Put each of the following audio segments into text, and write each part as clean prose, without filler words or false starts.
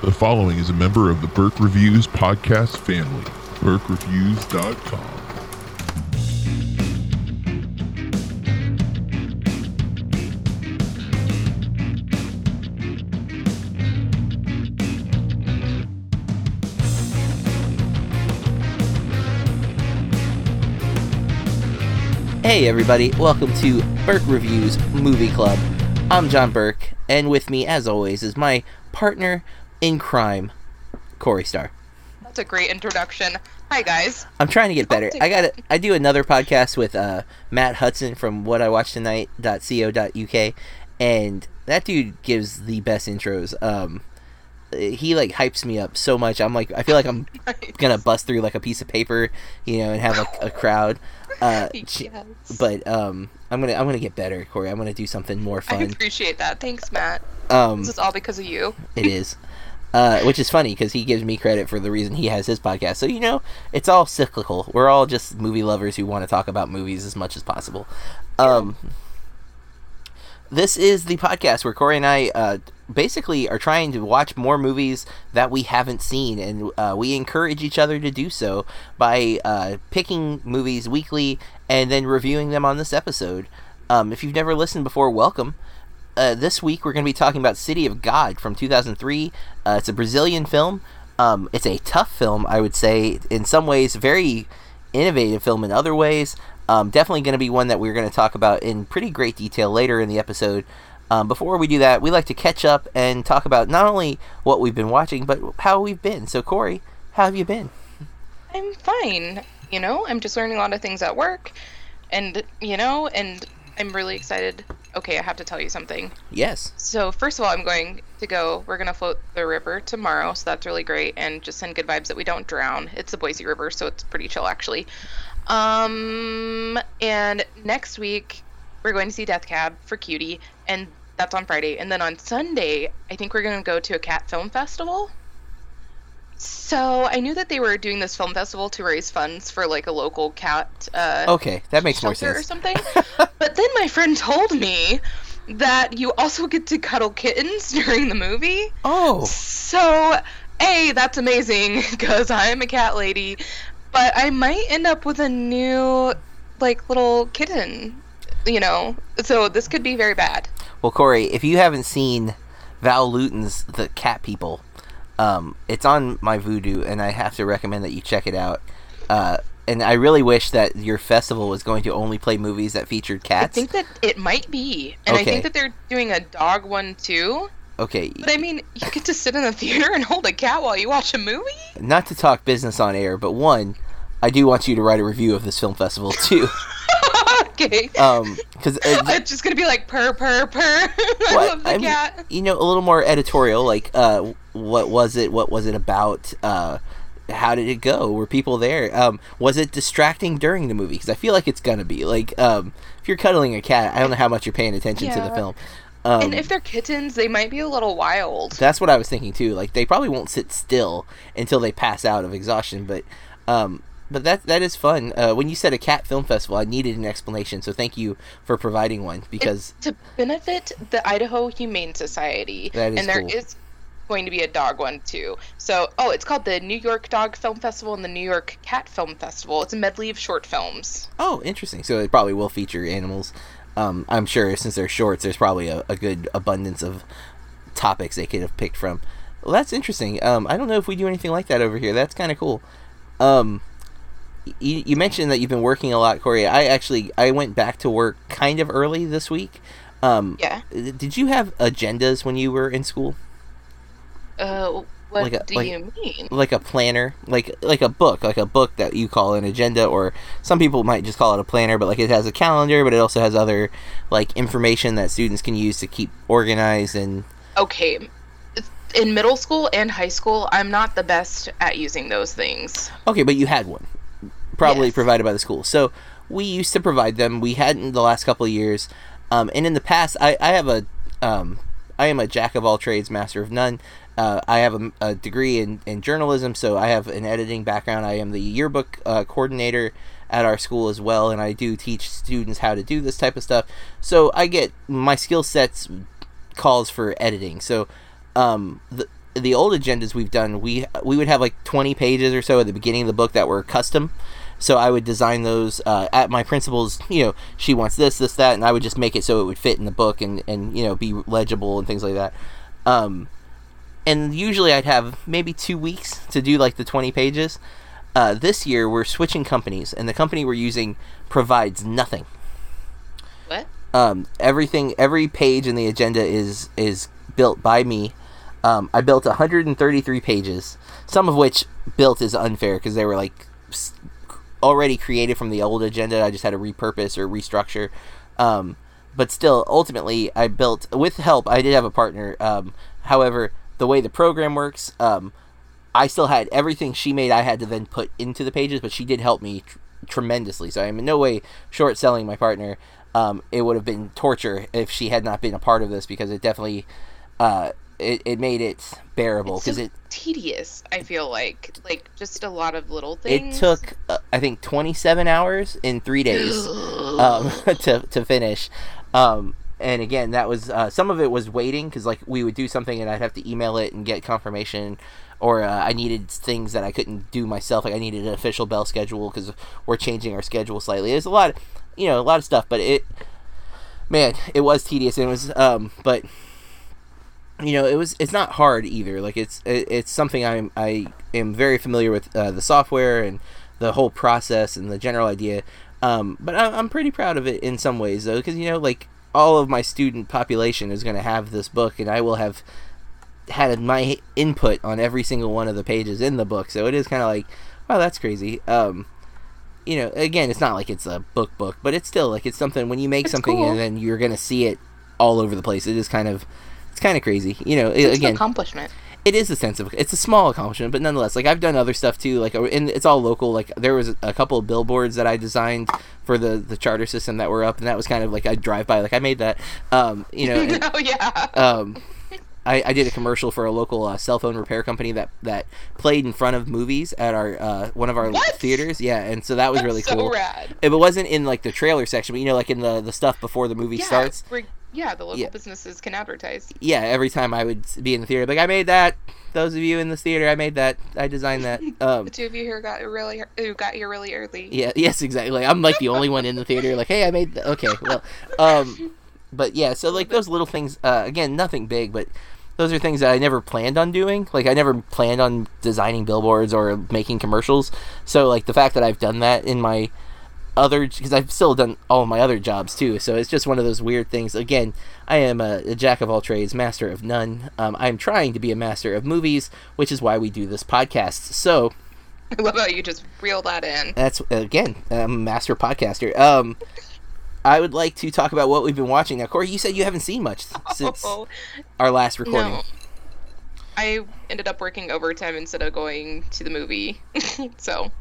The following is a member of the Burke Reviews podcast family. BurkeReviews.com. Hey everybody, welcome to Burke Reviews Movie Club. I'm John Burke, and with me, as always, is my partner in crime, Corey Starr. That's a great introduction. Hi guys. I'm trying to get better. I do another podcast with Matt Hudson from What I Watch Tonight.co.uk, and that dude gives the best intros. He like hypes me up so much. I feel like I'm gonna bust through like a piece of paper, you know, and have a crowd. Yes. But I'm gonna get better, Corey. I'm gonna do something more fun. I appreciate that. Thanks, Matt. This is all because of you. It is, which is funny because he gives me credit for the reason he has his podcast. So you know, it's all cyclical. We're all just movie lovers who want to talk about movies as much as possible. This is the podcast where Corey and I basically are trying to watch more movies that we haven't seen, and we encourage each other to do so by picking movies weekly and then reviewing them on this episode. If you've never listened before, welcome. This week we're going to be talking about City of God from 2003. It's a Brazilian film. It's a tough film, I would say, in some ways, very innovative film in other ways. Definitely going to be one that we're going to talk about in pretty great detail later in the episode. Before we do that, we like to catch up and talk about not only what we've been watching, but how we've been. So, Corey, how have you been? I'm fine. You know, I'm just learning a lot of things at work. And, you know, and I'm really excited. Okay, I have to tell you something. Yes. So, first of all, we're going to float the river tomorrow, so that's really great. And just send good vibes that we don't drown. It's the Boise River, so it's pretty chill, actually. And next week, we're going to see Death Cab for Cutie, and that's on Friday. And then on Sunday, I think we're going to go to a cat film festival. So I knew that they were doing this film festival to raise funds for like a local cat okay, that makes more sense. Or something. But then my friend told me that you also get to cuddle kittens during the movie. Oh. So, A, that's amazing because I'm a cat lady, but I might end up with a new like little kitten. You know, so this could be very bad. Well, Corey, if you haven't seen Val Lewton's The Cat People, it's on my Vudu, and I have to recommend that you check it out. And I really wish that your festival was going to only play movies that featured cats. I think that it might be. And okay. I think that they're doing a dog one, too. Okay. But, I mean, you get to sit in the theater and hold a cat while you watch a movie? Not to talk business on air, but one, I do want you to write a review of this film festival, too. Okay. Because it's just gonna be like purr purr purr. I love the cat. You know, a little more editorial. Like, what was it? What was it about? How did it go? Were people there? Was it distracting during the movie? Because I feel like it's gonna be like, if you're cuddling a cat, I don't know how much you're paying attention to the film. And if they're kittens, they might be a little wild. That's what I was thinking too. Like, they probably won't sit still until they pass out of exhaustion. But that is fun. When you said a cat film festival, I needed an explanation, so thank you for providing one. Because it's to benefit the Idaho Humane Society, is going to be a dog one too. So, it's called the New York Dog Film Festival and the New York Cat Film Festival. It's a medley of short films. Oh, interesting. So it probably will feature animals. I'm sure since they're shorts, there's probably a good abundance of topics they could have picked from. Well, that's interesting. I don't know if we do anything like that over here. That's kind of cool. You mentioned that you've been working a lot, Corey. I went back to work kind of early this week. Yeah. Did you have agendas when you were in school? What do you mean? Like a planner, like a book that you call an agenda, or some people might just call it a planner. But like it has a calendar, but it also has other like information that students can use to keep organized and. Okay. In middle school and high school, I'm not the best at using those things. Okay, but you had one. Probably yes. Provided by the school. So we used to provide them. We hadn't the last couple of years. And in the past, I am a jack of all trades, master of none. I have a degree in journalism, so I have an editing background. I am the yearbook coordinator at our school as well, and I do teach students how to do this type of stuff. So I get my skill sets calls for editing. So the old agendas we've done, we would have like 20 pages or so at the beginning of the book that were custom. So I would design those at my principal's, you know, she wants this, this, that, and I would just make it so it would fit in the book and you know, be legible and things like that. And usually I'd have maybe 2 weeks to do like the 20 pages. This year we're switching companies, and the company we're using provides nothing. What? Everything, every page in the agenda is built by me. I built 133 pages, some of which built is unfair because they were like already created from the old agenda. I just had to repurpose or restructure. But still, ultimately, I built with help. I did have a partner. However, the way the program works, I still had everything she made. I had to then put into the pages, but she did help me tremendously. So I'm in no way short selling my partner. It would have been torture if she had not been a part of this, because it definitely it made it bearable, because it's so tedious. I feel like just a lot of little things. It took I think 27 hours in 3 days to finish. And again, that was some of it was waiting, because like we would do something and I'd have to email it and get confirmation, or I needed things that I couldn't do myself. Like I needed an official bell schedule because we're changing our schedule slightly. There's a lot of stuff, but it was tedious, and it was but you know, it's not hard either. Like it's something I am very familiar with, the software and the whole process and the general idea. But I'm pretty proud of it in some ways, though, because you know, like all of my student population is going to have this book, and I will have had my input on every single one of the pages in the book. So it is kind of like, wow, that's crazy. You know, again, it's not like it's a book, but it's still like it's something when you make it's something cool, and then you're gonna see it all over the place. It is kind of crazy. You know, it's again, an accomplishment. It is a sense of it's a small accomplishment, but nonetheless, like I've done other stuff too. Like, and it's all local. Like there was a couple of billboards that I designed for the charter system that were up, and that was kind of like I drive by, like I made that. You know, and, oh yeah. I did a commercial for a local cell phone repair company that played in front of movies at our one of our theaters. Yeah, and so that was really cool. Rad. It wasn't in like the trailer section, but you know, like in the stuff before the movie starts. The local businesses can advertise. Yeah, every time I would be in the theater, like I made that. Those of you in the theater, I made that. I designed that. The two of you here got here really early. Yeah. Yes, exactly. I'm like the only one in the theater. Like, hey, I made that. Okay. Well, but yeah. So like those little things. Again, nothing big, but those are things that I never planned on doing. Like, I never planned on designing billboards or making commercials. So, like, the fact that I've done that in my other... Because I've still done all my other jobs, too. So, it's just one of those weird things. Again, I am a jack of all trades, master of none. I'm trying to be a master of movies, which is why we do this podcast. So... I love how you just reel that in. That's... Again, I'm a master podcaster. I would like to talk about what we've been watching. Now, Corey, you said you haven't seen much since our last recording. No. I ended up working overtime instead of going to the movie. So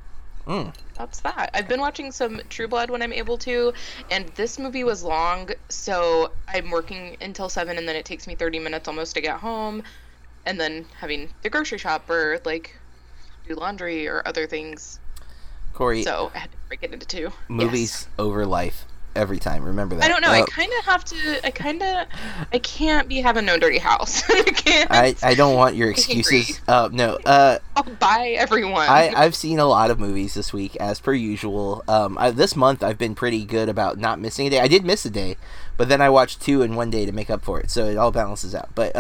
that's that. I've been watching some True Blood when I'm able to, and this movie was long, so I'm working until 7, and then it takes me 30 minutes almost to get home, and then having the grocery shop or, like, do laundry or other things. Corey, so I had to break it into two. Movies over life. Every time, remember that. I don't know. I kind of have to. I can't be having no dirty house. I don't want your excuses. No. Bye, everyone. I've seen a lot of movies this week, as per usual. This month I've been pretty good about not missing a day. I did miss a day, but then I watched two in one day to make up for it, so it all balances out. But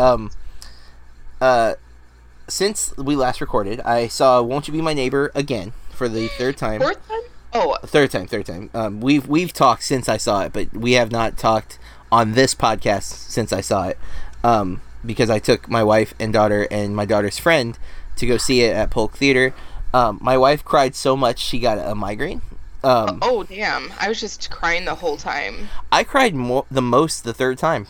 since we last recorded, I saw "Won't You Be My Neighbor" again for the third time. Fourth time. Oh, third time. We've talked since I saw it, but we have not talked on this podcast since I saw it, because I took my wife and daughter and my daughter's friend to go see it at Polk Theater. My wife cried so much she got a migraine. Oh damn! I was just crying the whole time. I cried the most the third time,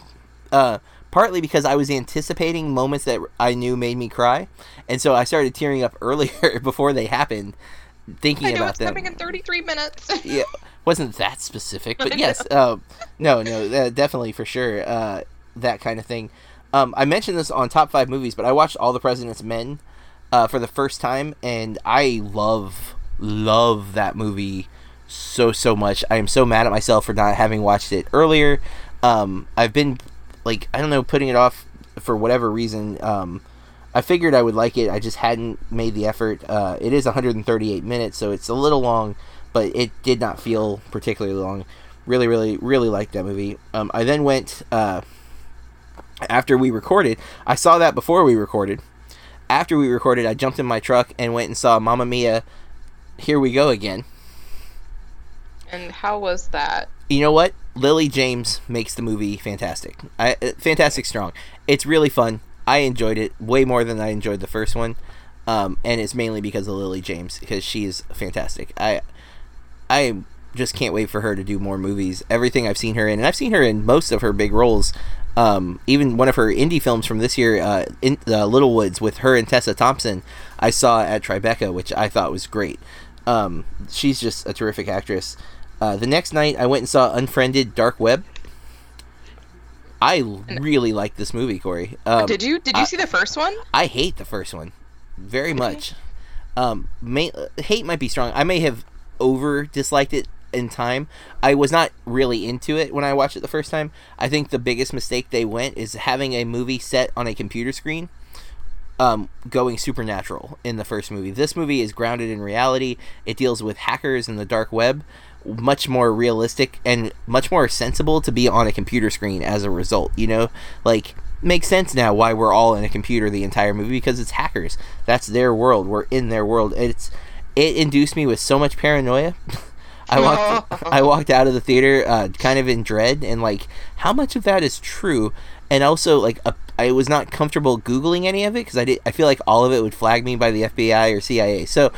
partly because I was anticipating moments that I knew made me cry, and so I started tearing up earlier before they happened. Thinking about that. I know it's coming in 33 minutes. Yeah, wasn't that specific, but yes. No, definitely for sure. That kind of thing. I mentioned this on Top 5 Movies, but I watched All the President's Men for the first time, and I love that movie so much. I am so mad at myself for not having watched it earlier. I've been, like, I don't know, putting it off for whatever reason. I figured I would like it. I just hadn't made the effort. It is 138 minutes, so it's a little long, but it did not feel particularly long. Really, really, really liked that movie. I then went, after we recorded, I saw that before we recorded. After we recorded, I jumped in my truck and went and saw Mamma Mia, Here We Go Again. And how was that? You know what? Lily James makes the movie fantastic. Fantastic strong. It's really fun. I enjoyed it way more than I enjoyed the first one. And it's mainly because of Lily James, because she is fantastic. I just can't wait for her to do more movies. Everything I've seen her in, and I've seen her in most of her big roles. Even one of her indie films from this year, Little Woods, with her and Tessa Thompson, I saw at Tribeca, which I thought was great. She's just a terrific actress. The next night, I went and saw Unfriended Dark Web. I really liked this movie, Corey. Did you see the first one? I hate the first one very much. Hate might be strong. I may have over-disliked it in time. I was not really into it when I watched it the first time. I think the biggest mistake they went is having a movie set on a computer screen, going supernatural in the first movie. This movie is grounded in reality. It deals with hackers and the dark web. Much more realistic and much more sensible to be on a computer screen as a result, you know? Like, makes sense now why we're all in a computer the entire movie, because it's hackers. That's their world. We're in their world. It induced me with so much paranoia. I walked out of the theater kind of in dread, and like, how much of that is true? And also, like, I was not comfortable Googling any of it, because I feel like all of it would flag me by the FBI or CIA. So,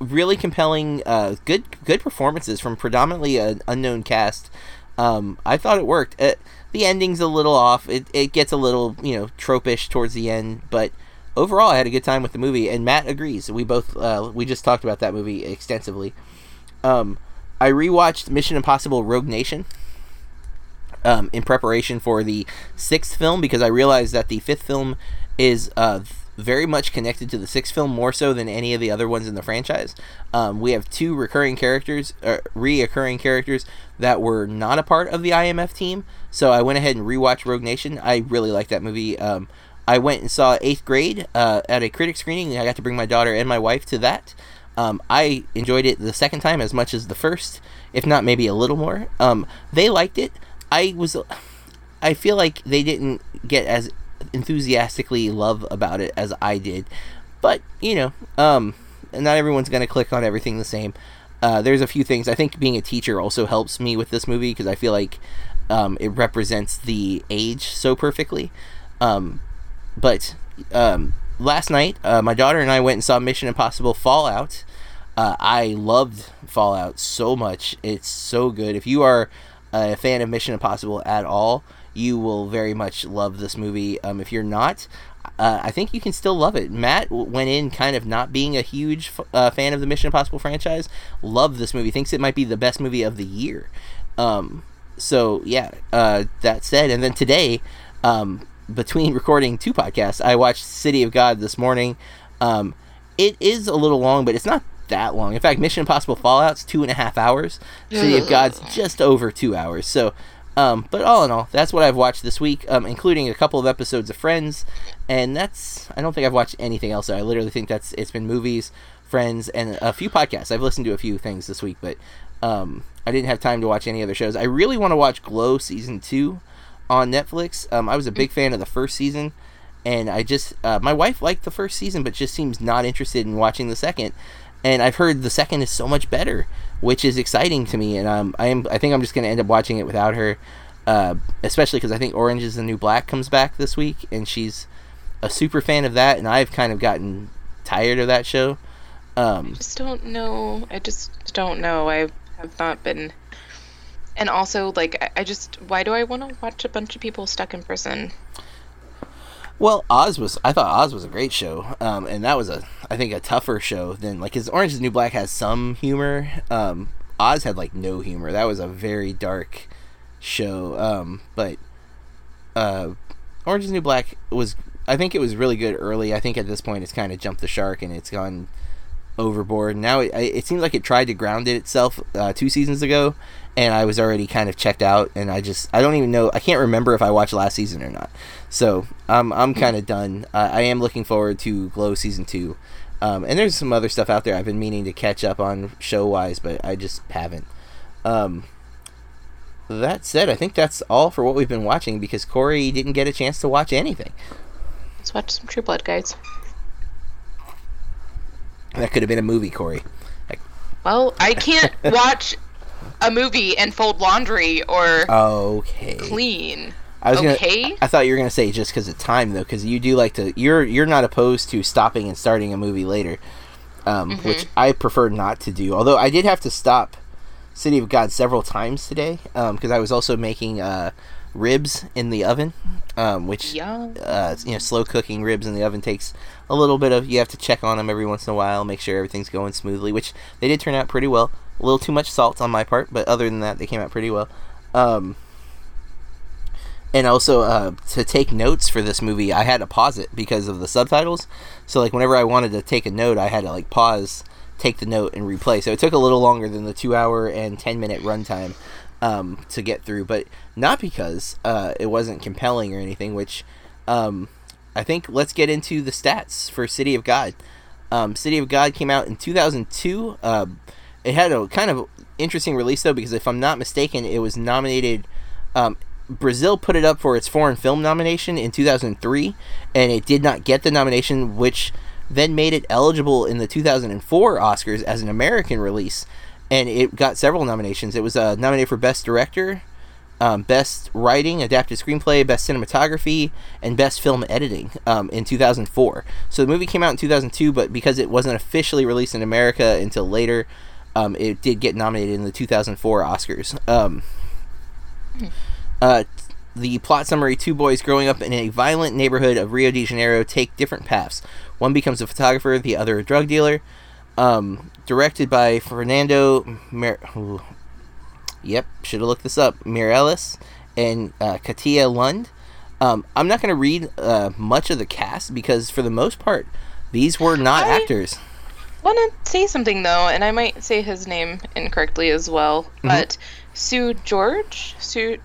really compelling, good performances from predominantly an unknown cast. I thought it worked. The ending's a little off. It gets a little, tropish towards the end, but overall I had a good time with the movie, and Matt agrees. We both, we just talked about that movie extensively. I rewatched Mission Impossible Rogue Nation, in preparation for the sixth film, because I realized that the fifth film is, very much connected to the sixth film, more so than any of the other ones in the franchise. We have two reoccurring characters that were not a part of the IMF team, so I went ahead and rewatched Rogue Nation. I really liked that movie. I went and saw Eighth Grade at a critic screening, and I got to bring my daughter and my wife to that. I enjoyed it the second time as much as the first, if not maybe a little more. They liked it. I feel like they didn't get as enthusiastically love about it as I did, but not everyone's gonna click on everything the same. There's a few things. I think being a teacher also helps me with this movie, because I feel like it represents the age so perfectly. Last night my daughter and I went and saw Mission Impossible Fallout. I loved Fallout so much. It's so good. If you are a fan of Mission Impossible at all, you will very much love this movie. If you're not, I think you can still love it. Matt went in kind of not being a huge fan of the Mission Impossible franchise, loved this movie, thinks it might be the best movie of the year. That said, and then today, between recording two podcasts, I watched City of God this morning. It is a little long, but it's not that long. In fact, Mission Impossible Fallout's 2.5 hours. City of God's just over 2 hours. So, but all in all, that's what I've watched this week, including a couple of episodes of Friends, and I don't think I've watched anything else. I literally think it's been movies, Friends, and a few podcasts. I've listened to a few things this week, but I didn't have time to watch any other shows. I really want to watch Glow Season 2 on Netflix. I was a big fan of the first season, and I just, my wife liked the first season, but just seems not interested in watching the second, and I've heard the second is so much better, which is exciting to me, and I think I'm just going to end up watching it without her, especially because I think Orange is the New Black comes back this week, and she's a super fan of that, and I've kind of gotten tired of that show. I just don't know. I have not been... And also, like, I just... Why do I want to watch a bunch of people stuck in prison? Well, I thought Oz was a great show, and that was I think a tougher show than, like, because Orange is the New Black has some humor. Oz had, like, no humor. That was a very dark show, but Orange is the New Black was, I think it was really good early. I think at this point it's kind of jumped the shark, and it's gone overboard. Now it seems like it tried to ground itself 2 seasons ago, and I was already kind of checked out, and I don't even know, I can't remember if I watched last season or not. So I'm kind of done. I am looking forward to Glow season 2, and there's some other stuff out there I've been meaning to catch up on show wise, but I just haven't. That said, I think that's all for what we've been watching, because Corey didn't get a chance to watch anything. Let's watch some True Blood, guys. That could have been a movie, Corey. Well, I can't watch a movie and fold laundry or clean. I thought you were gonna say just because of time, though, because you do like to. You're not opposed to stopping and starting a movie later, which I prefer not to do. Although I did have to stop City of God several times today, because I was also making ribs in the oven, which slow cooking ribs in the oven takes a little bit of. You have to check on them every once in a while, make sure everything's going smoothly, which they did turn out pretty well. A little too much salt on my part, but other than that, they came out pretty well. And also, to take notes for this movie, I had to pause it because of the subtitles. So, like, whenever I wanted to take a note, I had to like pause, take the note, and replay. So it took a little longer than the 2 hour and 10-minute runtime to get through, but not because it wasn't compelling or anything, which I think let's get into the stats for City of God. City of God came out in 2002. It had a kind of interesting release, though, because if I'm not mistaken, it was nominated. Brazil put it up for its foreign film nomination in 2003, and it did not get the nomination, which then made it eligible in the 2004 Oscars as an American release, and it got several nominations. It was nominated for Best Director, Best Writing, Adapted Screenplay, Best Cinematography, and Best Film Editing in 2004. So the movie came out in 2002, but because it wasn't officially released in America until later, it did get nominated in the 2004 Oscars. The plot summary: 2 boys growing up in a violent neighborhood of Rio de Janeiro take different paths. One becomes a photographer, the other a drug dealer. Directed by Fernando Mireles and Katia Lund. I'm not going to read much of the cast, because for the most part, these were not actors. I want to say something, though, and I might say his name incorrectly as well, but Seu Jorge,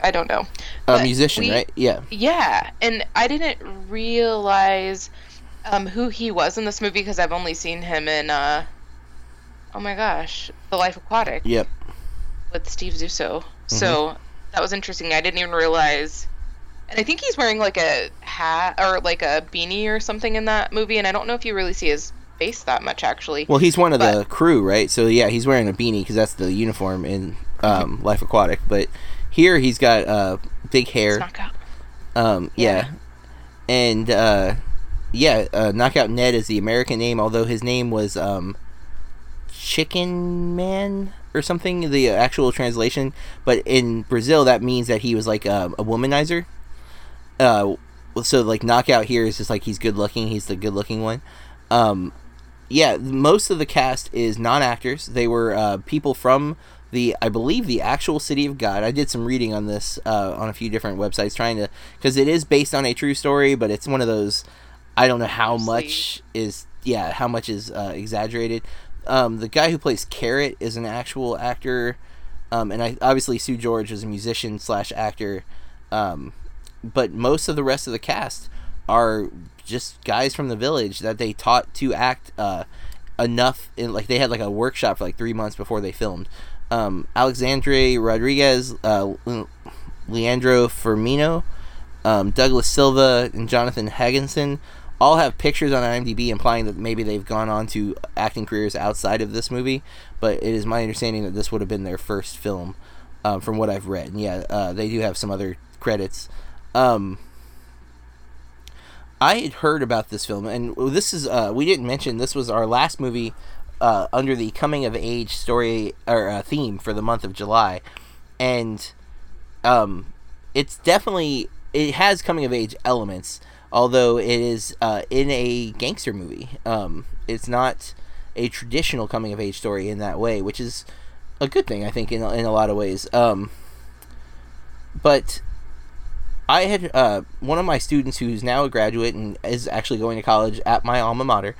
I don't know. A musician, right? Yeah. Yeah, and I didn't realize who he was in this movie, because I've only seen him in, The Life Aquatic. Yep. With Steve Zissou. So that was interesting. I didn't even realize. And I think he's wearing like a hat or like a beanie or something in that movie, and I don't know if you really see his face that much, actually. Well, he's one of the crew, right? So yeah, he's wearing a beanie because that's the uniform in Life Aquatic. But here he's got big hair. Knockout. And Knockout Ned is the American name, although his name was Chicken Man or something, the actual translation. But in Brazil, that means that he was like a womanizer. So like Knockout here is just like he's good looking. He's the good looking one. Most of the cast is non-actors. They were people from the actual City of God. I did some reading on this on a few different websites, because it is based on a true story, but it's one of those, I don't know how much is exaggerated. The guy who plays Carrot is an actual actor, and obviously Seu Jorge is a musician / actor, but most of the rest of the cast are just guys from the village that they taught to act enough. They had a workshop for 3 months before they filmed. Alexandre Rodriguez, Leandro Firmino, Douglas Silva, and Jonathan Higginson all have pictures on IMDb implying that maybe they've gone on to acting careers outside of this movie, but it is my understanding that this would have been their first film, from what I've read. And they do have some other credits. I had heard about this film, and this is, we didn't mention, this was our last movie under the coming-of-age story or theme for the month of July, and it has coming-of-age elements, although it is in a gangster movie. It's not a traditional coming-of-age story in that way, which is a good thing, I think, in a lot of ways. But I had one of my students who's now a graduate and is actually going to college at my alma mater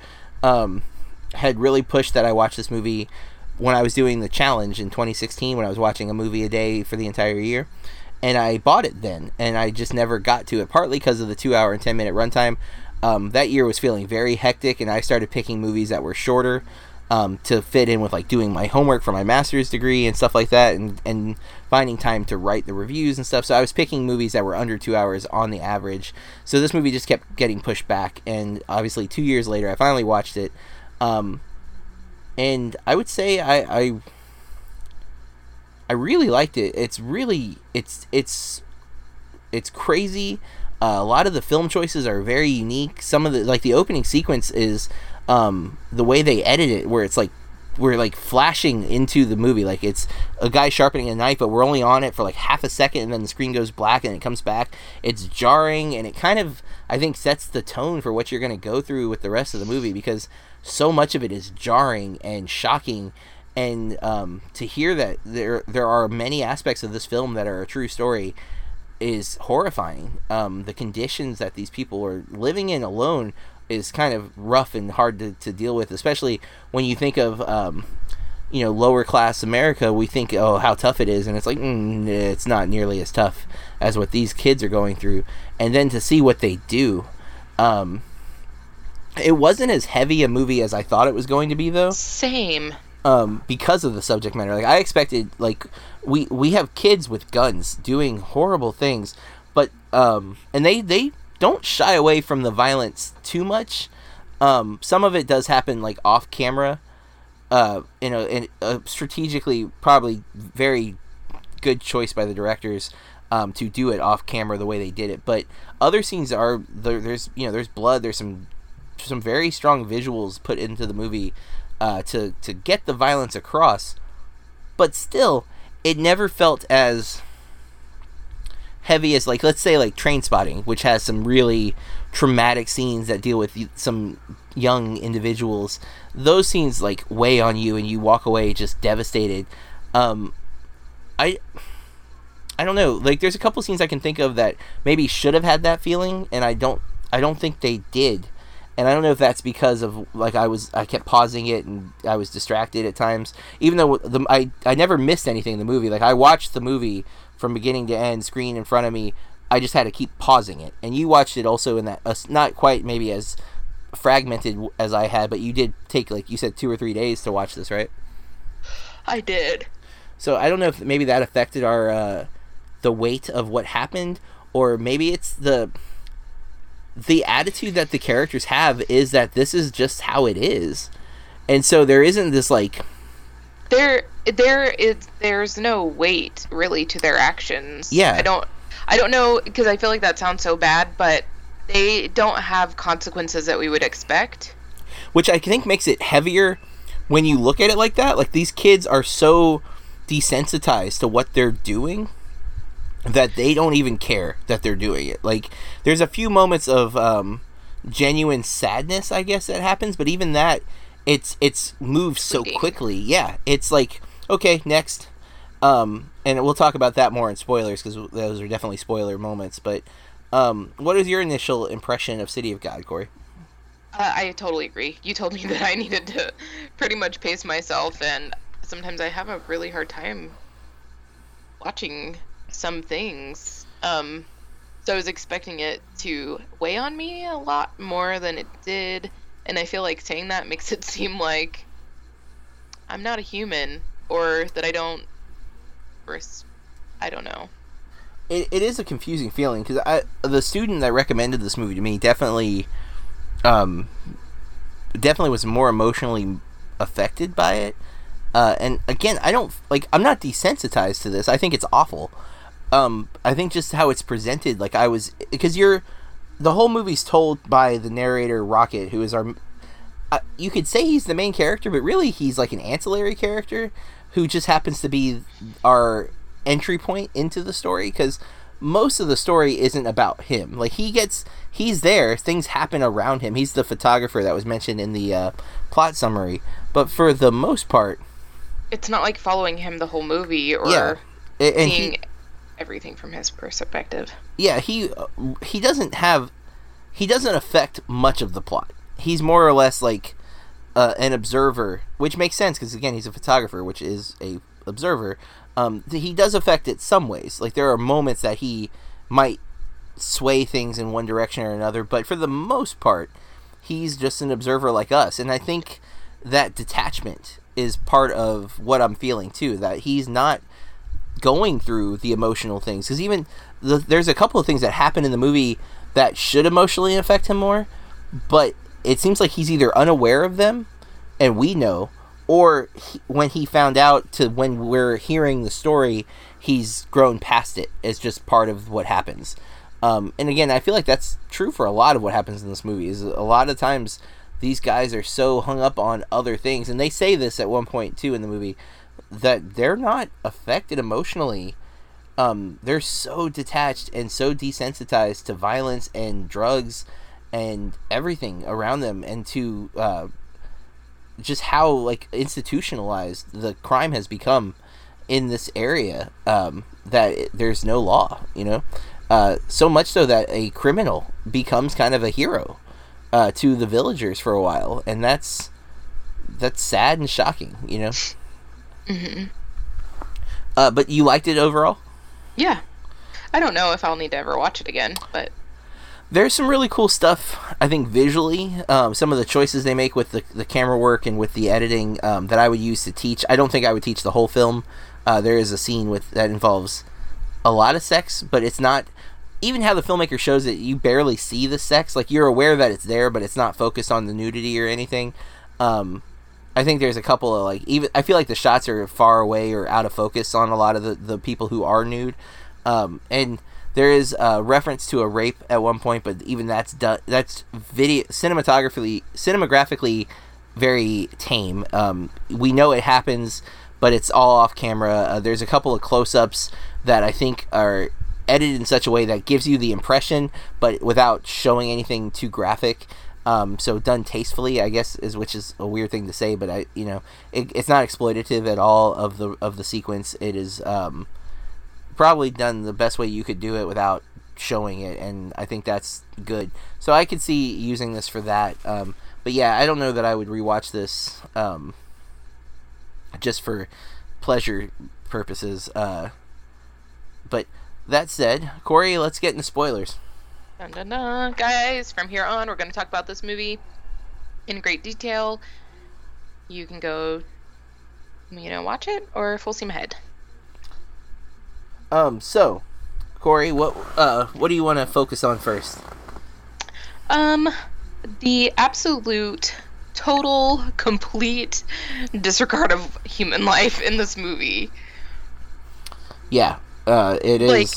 had really pushed that I watch this movie when I was doing the challenge in 2016, when I was watching a movie a day for the entire year. And I bought it then, and I just never got to it, partly because of the 2 hour and 10 minute runtime. That year was feeling very hectic, and I started picking movies that were shorter to fit in with, like, doing my homework for my master's degree and stuff like that, and finding time to write the reviews and stuff. So I was picking movies that were under 2 hours on the average. So this movie just kept getting pushed back, and obviously 2 years later I finally watched it. And I would say I really liked it. It's really, it's crazy. A lot of the film choices are very unique. Some of the, like, the opening sequence is, the way they edit it, where it's like, we're like flashing into the movie. Like, it's a guy sharpening a knife, but we're only on it for like half a second, and then the screen goes black and it comes back. It's jarring, and it kind of, I think, sets the tone for what you're going to go through with the rest of the movie, because so much of it is jarring and shocking. And to hear that there are many aspects of this film that are a true story is horrifying. The conditions that these people are living in alone is kind of rough and hard to deal with, especially when you think of, lower class America. We think, oh, how tough it is. And it's like, it's not nearly as tough as what these kids are going through. And then to see what they do. It wasn't as heavy a movie as I thought it was going to be, though. Same. Because of the subject matter. Like, I expected, like, we have kids with guns doing horrible things, but, and they don't shy away from the violence too much. Some of it does happen, like, off camera, in a strategically probably very good choice by the directors, to do it off camera the way they did it. But other scenes are, there's blood, there's some very strong visuals put into the movie, to get the violence across, but still, it never felt as heavy as, like, let's say, like, Trainspotting, which has some really traumatic scenes that deal with some young individuals. Those scenes, like, weigh on you, and you walk away just devastated. I don't know. Like, there's a couple scenes I can think of that maybe should have had that feeling, and I don't think they did. And I don't know if that's because of, like, I kept pausing it and I was distracted at times. Even though I never missed anything in the movie. Like, I watched the movie from beginning to end, screen in front of me. I just had to keep pausing it. And you watched it also in that, not quite maybe as fragmented as I had, but you did take, like you said, 2 or 3 days to watch this, right? I did. So I don't know if maybe that affected our, the weight of what happened, or maybe it's the attitude that the characters have is that this is just how it is. And so there isn't this, like... There's no weight, really, to their actions. Yeah. I don't know, because I feel like that sounds so bad, but they don't have consequences that we would expect. Which I think makes it heavier when you look at it like that. Like, these kids are so desensitized to what they're doing that they don't even care that they're doing it. Like, there's a few moments of genuine sadness, I guess, that happens, but even that, it's moved so quickly. Yeah, it's like, okay, next. And we'll talk about that more in spoilers, because those are definitely spoiler moments. But what is your initial impression of City of God, Corey? I totally agree. You told me that I needed to pretty much pace myself, and sometimes I have a really hard time watching some things, so I was expecting it to weigh on me a lot more than it did, and I feel like saying that makes it seem like I'm not a human, or that I don't know. It is a confusing feeling, because the student that recommended this movie to me definitely was more emotionally affected by it, and again, I'm not desensitized to this. I think it's awful. I think just how it's presented, like, the whole movie's told by the narrator, Rocket, who is you could say he's the main character, but really he's like an ancillary character who just happens to be our entry point into the story, because most of the story isn't about him. Like, he's there, things happen around him. He's the photographer that was mentioned in the plot summary, but for the most part, it's not like following him the whole movie, or seeing everything from his perspective. Yeah, he doesn't affect much of the plot. He's more or less like an observer, which makes sense because, again, he's a photographer, which is a observer. He does affect it some ways. Like, there are moments that he might sway things in one direction or another, but for the most part, he's just an observer like us. And I think that detachment is part of what I'm feeling, too, that he's not going through the emotional things. Because even there's a couple of things that happen in the movie that should emotionally affect him more, but it seems like he's either unaware of them, and we know, or when he found out to when we're hearing the story, he's grown past it. It's just part of what happens. And again, I feel like that's true for a lot of what happens in this movie, is a lot of times these guys are so hung up on other things, and they say this at one point, too, in the movie, that they're not affected emotionally. They're so detached and so desensitized to violence and drugs and everything around them, and to just how, like, institutionalized the crime has become in this area, that there's no law, you know? So much so that a criminal becomes kind of a hero to the villagers for a while, and that's sad and shocking, you know? Mm-hmm. But you liked it overall? Yeah. I don't know if I'll need to ever watch it again, but... There's some really cool stuff, I think, visually. Some of the choices they make with the camera work and with the editing that I would use to teach. I don't think I would teach the whole film. There is a scene that involves a lot of sex, but it's not... Even how the filmmaker shows it, you barely see the sex. Like, you're aware that it's there, but it's not focused on the nudity or anything. I think there's a couple of, like, even I feel like the shots are far away or out of focus on a lot of the people who are nude, and there is a reference to a rape at one point, but even that's done. That's video cinematographically very tame. We know it happens, but it's all off camera. There's a couple of close-ups that I think are edited in such a way that gives you the impression, but without showing anything too graphic. So done tastefully, I guess, which is a weird thing to say, but it's not exploitative at all of the sequence. It is probably done the best way you could do it without showing it, and I think that's good. So I could see using this for that. But yeah, I don't know that I would rewatch this just for pleasure purposes. But that said, Corey, let's get into spoilers. Dun, dun, dun. Guys, from here on, we're going to talk about this movie in great detail. You can go, watch it or full steam ahead. So, Corey, what do you want to focus on first? The absolute, total, complete disregard of human life in this movie. Yeah, it is. Like,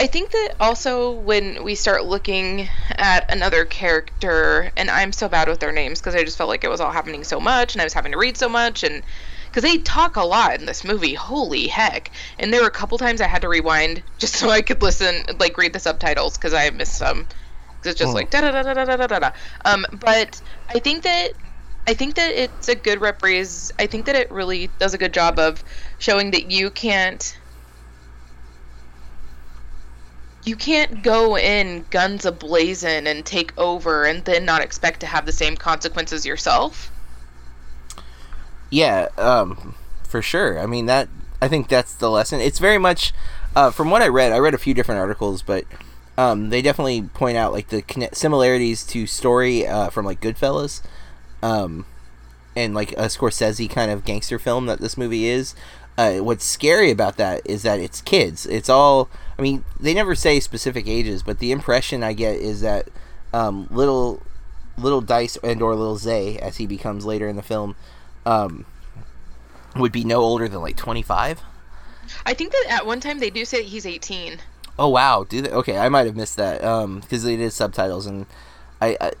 I think that also when we start looking at another character, and I'm so bad with their names because I just felt like it was all happening so much, and I was having to read so much, and because they talk a lot in this movie, holy heck! And there were a couple times I had to rewind just so I could listen, like read the subtitles because I missed some. Because it's just like da da da da da da da da. But I think that it's a good reprise. I think that it really does a good job of showing that you can't go in guns a-blazing and take over and then not expect to have the same consequences yourself. Yeah, for sure. I mean, I think that's the lesson. It's very much, from what I read a few different articles, but they definitely point out, like, the similarities to story from, like, Goodfellas, and, like, a Scorsese kind of gangster film that this movie is. What's scary about that is that it's kids. It's all... I mean, they never say specific ages, but the impression I get is that little Dice and or little Zay, as he becomes later in the film, would be no older than, like, 25? I think that at one time they do say he's 18. Oh, wow. Do they? Okay, I might have missed that, because they did subtitles, and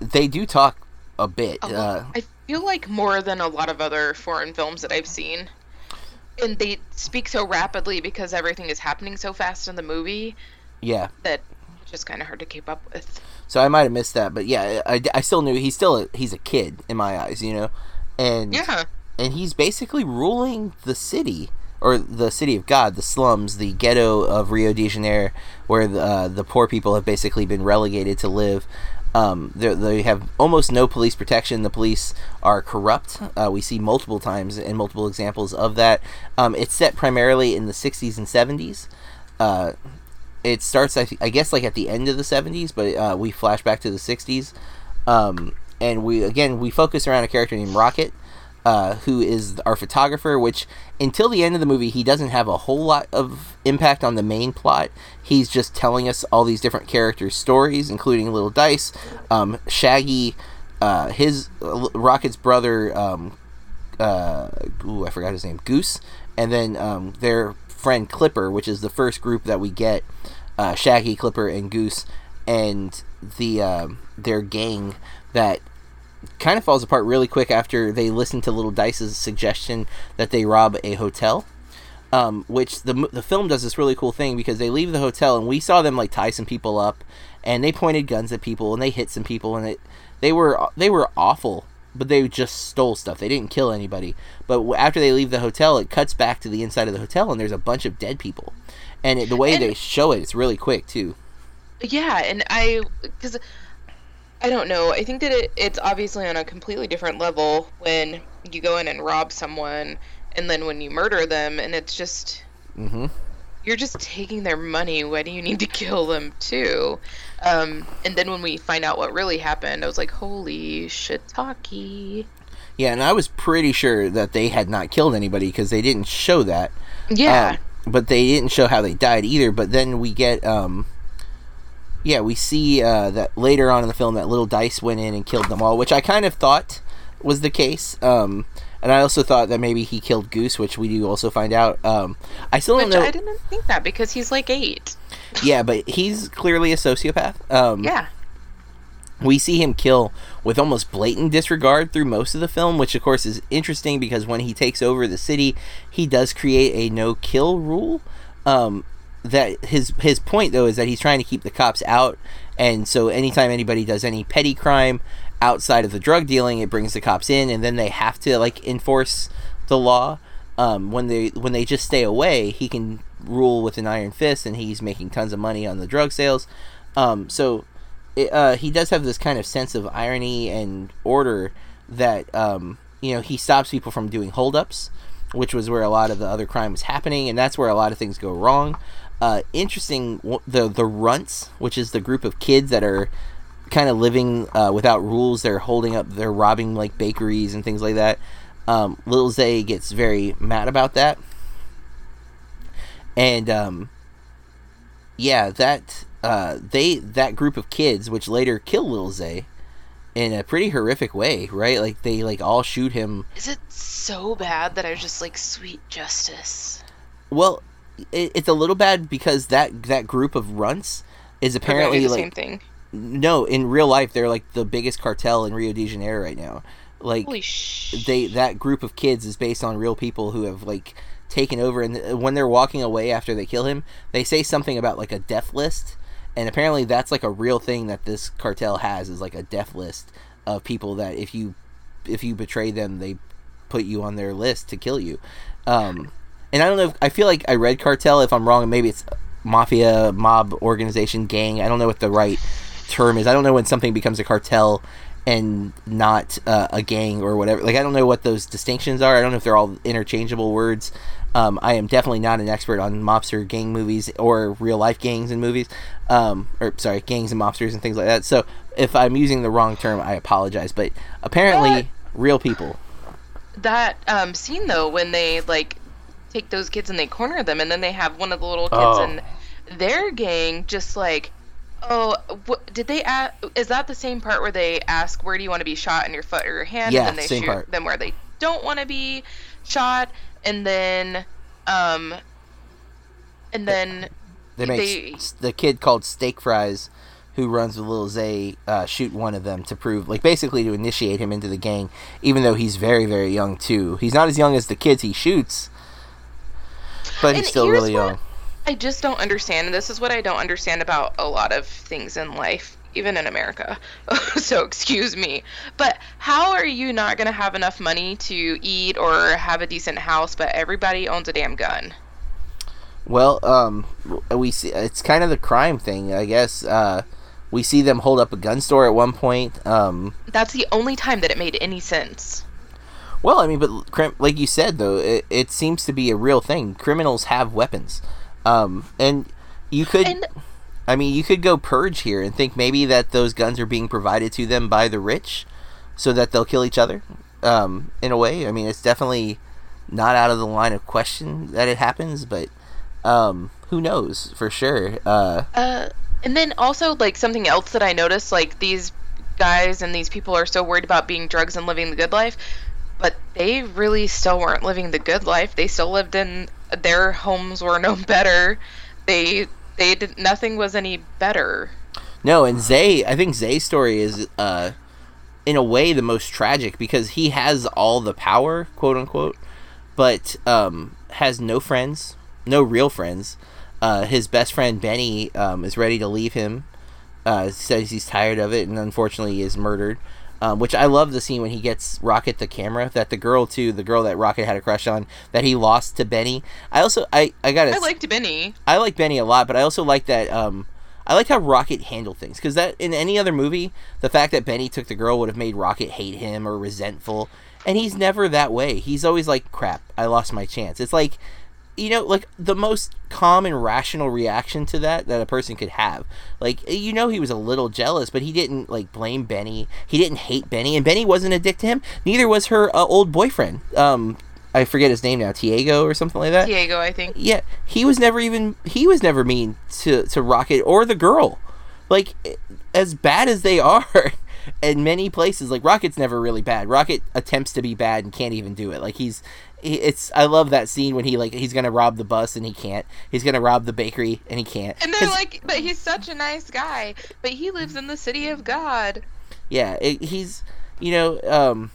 they do talk a bit. I feel like more than a lot of other foreign films that I've seen. And they speak so rapidly because everything is happening so fast in the movie. Yeah. That it's just kind of hard to keep up with. So I might have missed that, but yeah, I still knew he's a kid in my eyes, you know? And he's basically ruling the city or the City of God, the slums, the ghetto of Rio de Janeiro, where the poor people have basically been relegated to live. They have almost no police protection. The police are corrupt. We see multiple times and multiple examples of that. It's set primarily in the 60s and 70s. It starts, I guess, like at the end of the 70s, but we flash back to the 60s. And we focus around a character named Rocket, who is our photographer, which until the end of the movie, he doesn't have a whole lot of impact on the main plot. He's just telling us all these different characters' stories, including Little Dice, Shaggy, Rocket's brother, I forgot his name, Goose, and then their friend Clipper, which is the first group that we get, Shaggy, Clipper, and Goose, and their gang that kind of falls apart really quick after they listen to Little Dice's suggestion that they rob a hotel, which the film does this really cool thing because they leave the hotel and we saw them like tie some people up and they pointed guns at people and they hit some people and they were awful, but they just stole stuff. They didn't kill anybody. But after they leave the hotel, it cuts back to the inside of the hotel and there's a bunch of dead people, and they show it, it's really quick too. Yeah, and because I don't know. I think that it's obviously on a completely different level when you go in and rob someone and then when you murder them, and it's just... Mm-hmm. You're just taking their money. Why do you need to kill them, too? And then when we find out what really happened, I was like, holy shiitake. Yeah, and I was pretty sure that they had not killed anybody because they didn't show that. Yeah. But they didn't show how they died either, but then we get... Yeah, we see that later on in the film that Little Dice went in and killed them all, which I kind of thought was the case. And I also thought that maybe he killed Goose, which we do also find out. I still don't know. I didn't think that because he's like 8. Yeah, but he's clearly a sociopath. Yeah. We see him kill with almost blatant disregard through most of the film, which of course is interesting because when he takes over the city, he does create a no-kill rule. That his point though is that he's trying to keep the cops out, and so anytime anybody does any petty crime outside of the drug dealing, it brings the cops in, and then they have to like enforce the law. When they just stay away, he can rule with an iron fist, and he's making tons of money on the drug sales. So he does have this kind of sense of irony and order that he stops people from doing holdups, which was where a lot of the other crime was happening, and that's where a lot of things go wrong. Interesting, the runts, which is the group of kids that are kind of living without rules. They're holding up, they're robbing like bakeries and things like that. Lil Zay gets very mad about that, and that group of kids, which later kill Lil Zay in a pretty horrific way, right? Like they like all shoot him. Is it so bad that I was just like, sweet justice? Well, it's a little bad because that group of runts is apparently the like same thing. No, in real life they're like the biggest cartel in Rio de Janeiro right now. Like that group of kids is based on real people who have like taken over, and when they're walking away after they kill him, they say something about like a death list. And apparently that's like a real thing that this cartel has, is like a death list of people that if you betray them, they put you on their list to kill you. And I don't know, I feel like I read cartel, if I'm wrong, and maybe it's mafia, mob, organization, gang. I don't know what the right term is. I don't know when something becomes a cartel and not a gang or whatever. Like, I don't know what those distinctions are. I don't know if they're all interchangeable words. I am definitely not an expert on mobster gang movies or real life gangs and movies, gangs and mobsters and things like that. So if I'm using the wrong term, I apologize. But apparently, real people. That scene though, when they like take those kids and they corner them, and then they have one of the little kids in their gang just like, is that the same part where they ask, where do you want to be shot, in your foot or your hand? Yeah, and then they shoot them where they don't want to be shot. And then, the kid called Steak Fries, who runs with Lil Zay, shoot one of them to prove, like, basically to initiate him into the gang, even though he's very, very young, too. He's not as young as the kids he shoots, but he's still really young. I just don't understand, and this is what I don't understand about a lot of things in life. even in America. So excuse me. But how are you not going to have enough money to eat or have a decent house, but everybody owns a damn gun? Well, we see, it's kind of the crime thing, I guess. We see them hold up a gun store at one point. That's the only time that it made any sense. Well, I mean, but like you said, though, it seems to be a real thing. Criminals have weapons. And you could... I mean, you could go purge here and think maybe that those guns are being provided to them by the rich so that they'll kill each other, in a way. I mean, it's definitely not out of the line of question that it happens, but who knows for sure. And then also, like, something else that I noticed, like, these guys and these people are so worried about being drugs and living the good life, but they really still weren't living the good life. They still lived in their homes were no better. They did, nothing was any better. No, and Zay, I think Zay's story is, in a way, the most tragic because he has all the power, quote unquote, but has no friends, no real friends. His best friend Benny is ready to leave him. Says he's tired of it, and unfortunately is murdered. Which I love the scene when he gets Rocket the camera, that the girl that Rocket had a crush on, that he lost to Benny. I liked Benny. I like Benny a lot, but I also like that, I like how Rocket handled things, because that, in any other movie, the fact that Benny took the girl would have made Rocket hate him or resentful, and he's never that way. He's always like, crap, I lost my chance. It's like, you know, like, the most calm and rational reaction to that a person could have. Like, you know, he was a little jealous, but he didn't, like, blame Benny. He didn't hate Benny, and Benny wasn't a dick to him. Neither was her old boyfriend. I forget his name now, Diego or something like that? Diego, I think. Yeah, he was never mean to Rocket or the girl. Like, as bad as they are in many places, like, Rocket's never really bad. Rocket attempts to be bad and can't even do it. Like, I love that scene when he, like, he's gonna rob the bus and he can't. He's gonna rob the bakery and he can't. And they're like, but he's such a nice guy. But he lives in the City of God. Yeah, he's, you know,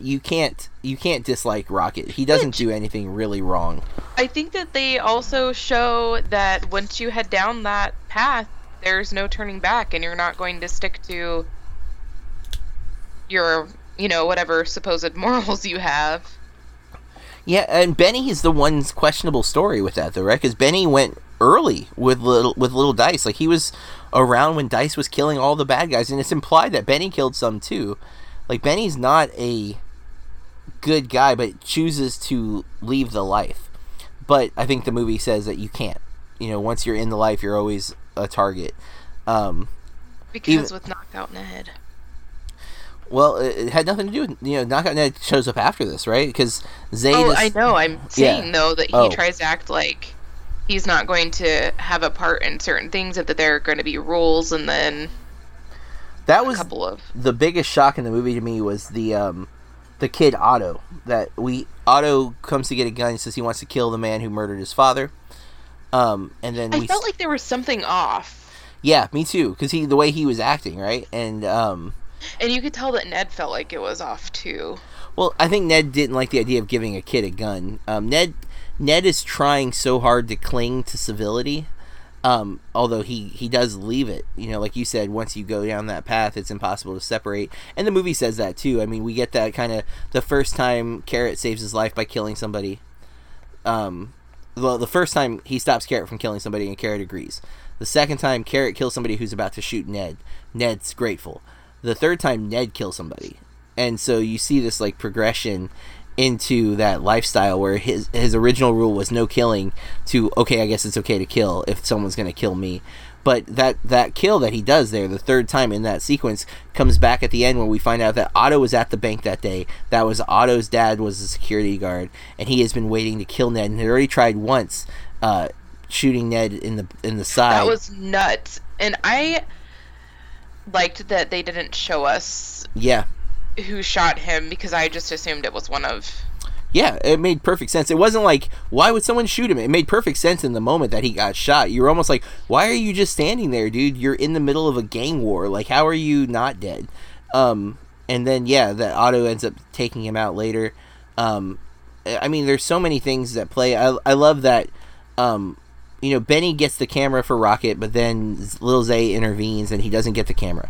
you can't dislike Rocket. He doesn't do anything really wrong. I think that they also show that once you head down that path, there's no turning back, and you're not going to stick to your, you know, whatever supposed morals you have. Yeah, and Benny is the one's questionable story with that, though, right? Because Benny went early with little Dice. Like, he was around when Dice was killing all the bad guys, and it's implied that Benny killed some, too. Like, Benny's not a good guy, but chooses to leave the life. But I think the movie says that you can't. You know, once you're in the life, you're always a target. With Knockout Ned. Well, it had nothing to do with, you know, Knockout Ned shows up after this, right? Because Zay... I know. I'm saying, though, that he tries to act like he's not going to have a part in certain things, that there are going to be rules, and then... That was the biggest shock in the movie to me was the kid Otto. Otto comes to get a gun and says he wants to kill the man who murdered his father. And then I felt like there was something off. Yeah, me too, because the way he was acting, right? And you could tell that Ned felt like it was off, too. Well, I think Ned didn't like the idea of giving a kid a gun. Ned is trying so hard to cling to civility, although he does leave it. You know, like you said, once you go down that path, it's impossible to separate. And the movie says that, too. I mean, we get that kind of the first time Carrot saves his life by killing somebody. Well, the first time he stops Carrot from killing somebody, and Carrot agrees. The second time, Carrot kills somebody who's about to shoot Ned. Ned's grateful. The third time, Ned kills somebody. And so you see this, like, progression into that lifestyle where his original rule was no killing to, okay, I guess it's okay to kill if someone's going to kill me. But that kill that he does there, the third time in that sequence, comes back at the end when we find out that Otto was at the bank that day. That was Otto's dad was a security guard, and he has been waiting to kill Ned. And he already tried once shooting Ned in the side. That was nuts. And I... liked that they didn't show us who shot him, because I just assumed it was one of... Yeah, it made perfect sense. It wasn't like, why would someone shoot him? It made perfect sense in the moment that he got shot. You were almost like, why are you just standing there, dude? You're in the middle of a gang war. Like, how are you not dead? And then, that Otto ends up taking him out later. I mean, there's so many things that play. I love that... you know, Benny gets the camera for Rocket, but then Lil Zay intervenes and he doesn't get the camera.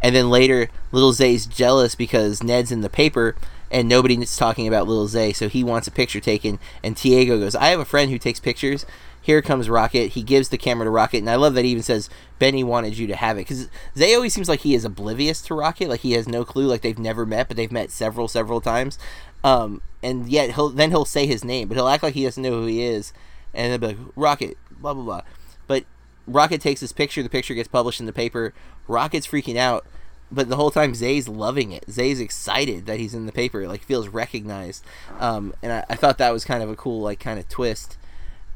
And then later, Lil Zay's jealous because Ned's in the paper and nobody's talking about Lil Zay, so he wants a picture taken. And Diego goes, I have a friend who takes pictures. Here comes Rocket. He gives the camera to Rocket, and I love that he even says, Benny wanted you to have it. Because Zay always seems like he is oblivious to Rocket, like he has no clue, like they've never met, but they've met several times. And yet, he'll say his name, but he'll act like he doesn't know who he is. And they'll be like, Rocket, blah, blah, blah. But Rocket takes his picture. The picture gets published in the paper. Rocket's freaking out, but the whole time Zay's loving it. Zay's excited that he's in the paper, like feels recognized. And I thought that was kind of a cool, like, kind of twist.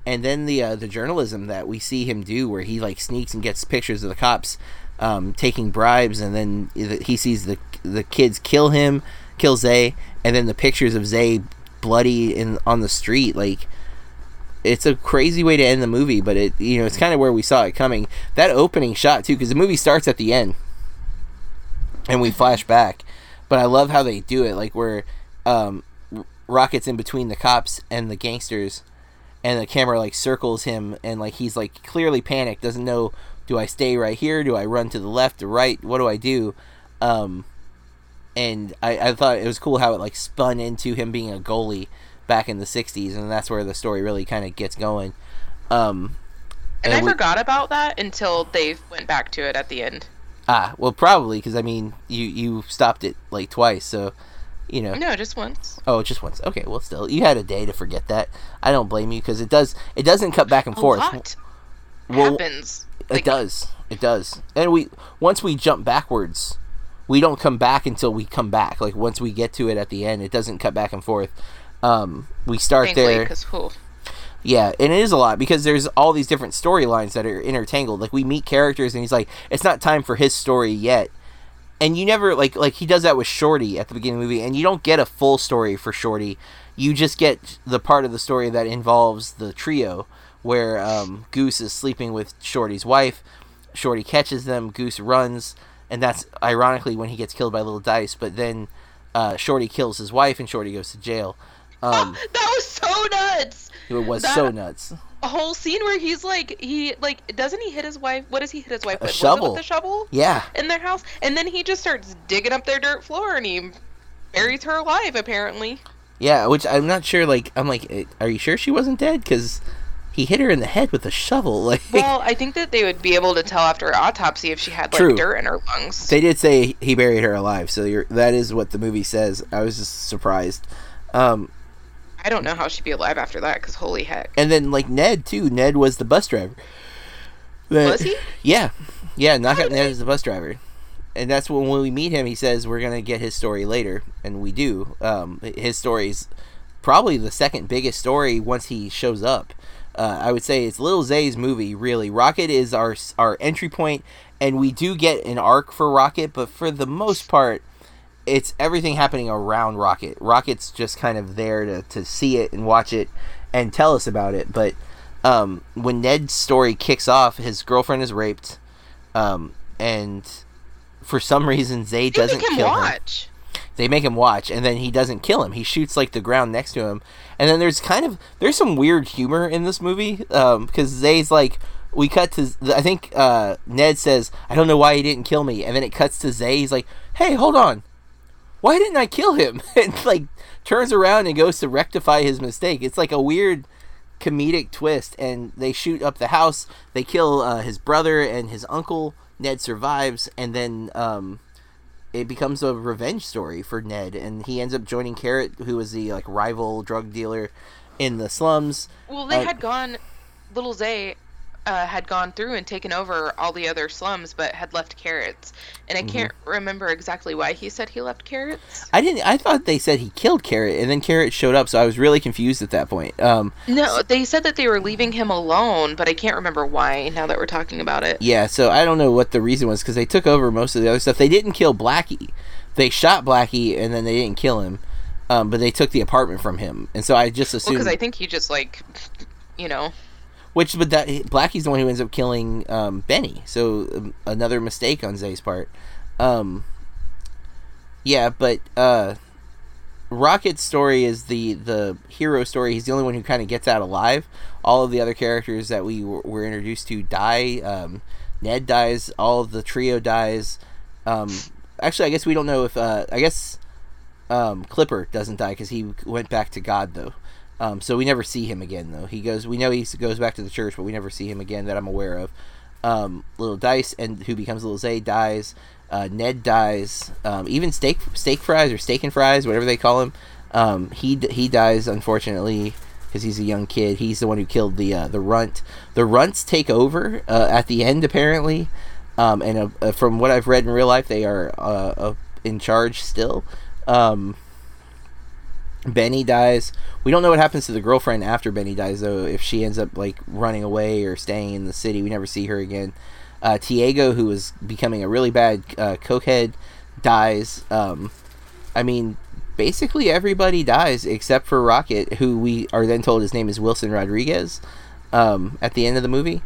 And then the journalism that we see him do, where he like sneaks and gets pictures of the cops taking bribes, and then he sees the kids kill Zay, and then the pictures of Zay bloody on the street, like. It's a crazy way to end the movie, but it, you know, it's kind of where we saw it coming. That opening shot too, because the movie starts at the end, and we flash back. But I love how they do it, like where Rocket's in between the cops and the gangsters, and the camera like circles him, and like he's like clearly panicked, doesn't know, do I stay right here? Do I run to the left or right? What do I do? And I thought it was cool how it like spun into him being a goalie back in the 60s, and that's where the story really kind of gets going. And I forgot about that until they went back to it at the end. Well, probably because I mean you stopped it like twice, so you know. No, just once. Oh, just once. Okay, well, still you had a day to forget that. I don't blame you, because it doesn't cut back and forth. Happens. It does. And once we jump backwards, we don't come back until we come back. Like once we get to it at the end, it doesn't cut back and forth. We start there. Yeah, and it is a lot because there's all these different storylines that are intertangled. Like we meet characters, and he's like, "It's not time for his story yet," and you never like he does that with Shorty at the beginning of the movie, and you don't get a full story for Shorty. You just get the part of the story that involves the trio where Goose is sleeping with Shorty's wife. Shorty catches them. Goose runs, and that's ironically when he gets killed by Little Dice. But then Shorty kills his wife, and Shorty goes to jail. That was so nuts. A whole scene where he's like, doesn't he hit his wife? What does he hit his wife with? Shovel. With a shovel? Yeah. In their house, and then he just starts digging up their dirt floor, and he buries her alive, apparently. Yeah, which I'm not sure. Like, I'm like, are you sure she wasn't dead? Because he hit her in the head with a shovel. Like, well, I think that they would be able to tell after her autopsy if she had like dirt in her lungs. They did say he buried her alive, so that is what the movie says. I was just surprised. I don't know how she'd be alive after that, because holy heck. And then, like, Ned, too. Ned was the bus driver. Was he? Yeah. Yeah, Knockout Ned is the bus driver. And that's when we meet him, he says, we're going to get his story later. And we do. His story's probably the second biggest story once he shows up. I would say it's Lil Zay's movie, really. Rocket is our entry point, and we do get an arc for Rocket, but for the most part, it's everything happening around Rocket. Rocket's just kind of there to see it and watch it and tell us about it. But when Ned's story kicks off, his girlfriend is raped, and for some reason Zay doesn't kill him. They make him watch, and then he doesn't kill him. He shoots like the ground next to him, and then there's some weird humor in this movie because Zay's like. We cut to, I think Ned says, "I don't know why he didn't kill me," and then it cuts to Zay. He's like, "Hey, hold on. Why didn't I kill him?" And, like, turns around and goes to rectify his mistake. It's, like, a weird comedic twist, and they shoot up the house. They kill his brother and his uncle. Ned survives, and then it becomes a revenge story for Ned, and he ends up joining Carrot, who was the, like, rival drug dealer in the slums. Well, they had gone... Little Zay... had gone through and taken over all the other slums, but had left Carrots. And I can't remember exactly why he said he left Carrots. I thought they said he killed Carrot, and then Carrot showed up, so I was really confused at that point. No, they said that they were leaving him alone, but I can't remember why now that we're talking about it. Yeah, so I don't know what the reason was, because they took over most of the other stuff. They didn't kill Blackie. They shot Blackie, and then they didn't kill him. But they took the apartment from him. And so I just assumed... Well, because I think he just, like, you know... Blackie's the one who ends up killing Benny, so another mistake on Zay's part. Yeah, but Rocket's story is the hero story. He's the only one who kind of gets out alive. All of the other characters that we were introduced to die. Ned dies. All of the trio dies. Actually, I guess we don't know if... Clipper doesn't die because he went back to God, though. So we never see him again, though. He goes... We know he goes back to the church, but we never see him again that I'm aware of. Little Dice, and who becomes Little Zay, dies. Ned dies. Even Steak Fries or Steak and Fries, whatever they call him, he dies, unfortunately, because he's a young kid. He's the one who killed the Runt. The Runts take over at the end, apparently, and from what I've read in real life, they are in charge still. Benny dies. We don't know what happens to the girlfriend after Benny dies, though, if she ends up like running away or staying in the city. We never see her again. Diego, who is becoming a really bad cokehead, dies. Basically everybody dies except for Rocket, who we are then told his name is Wilson Rodriguez at the end of the movie.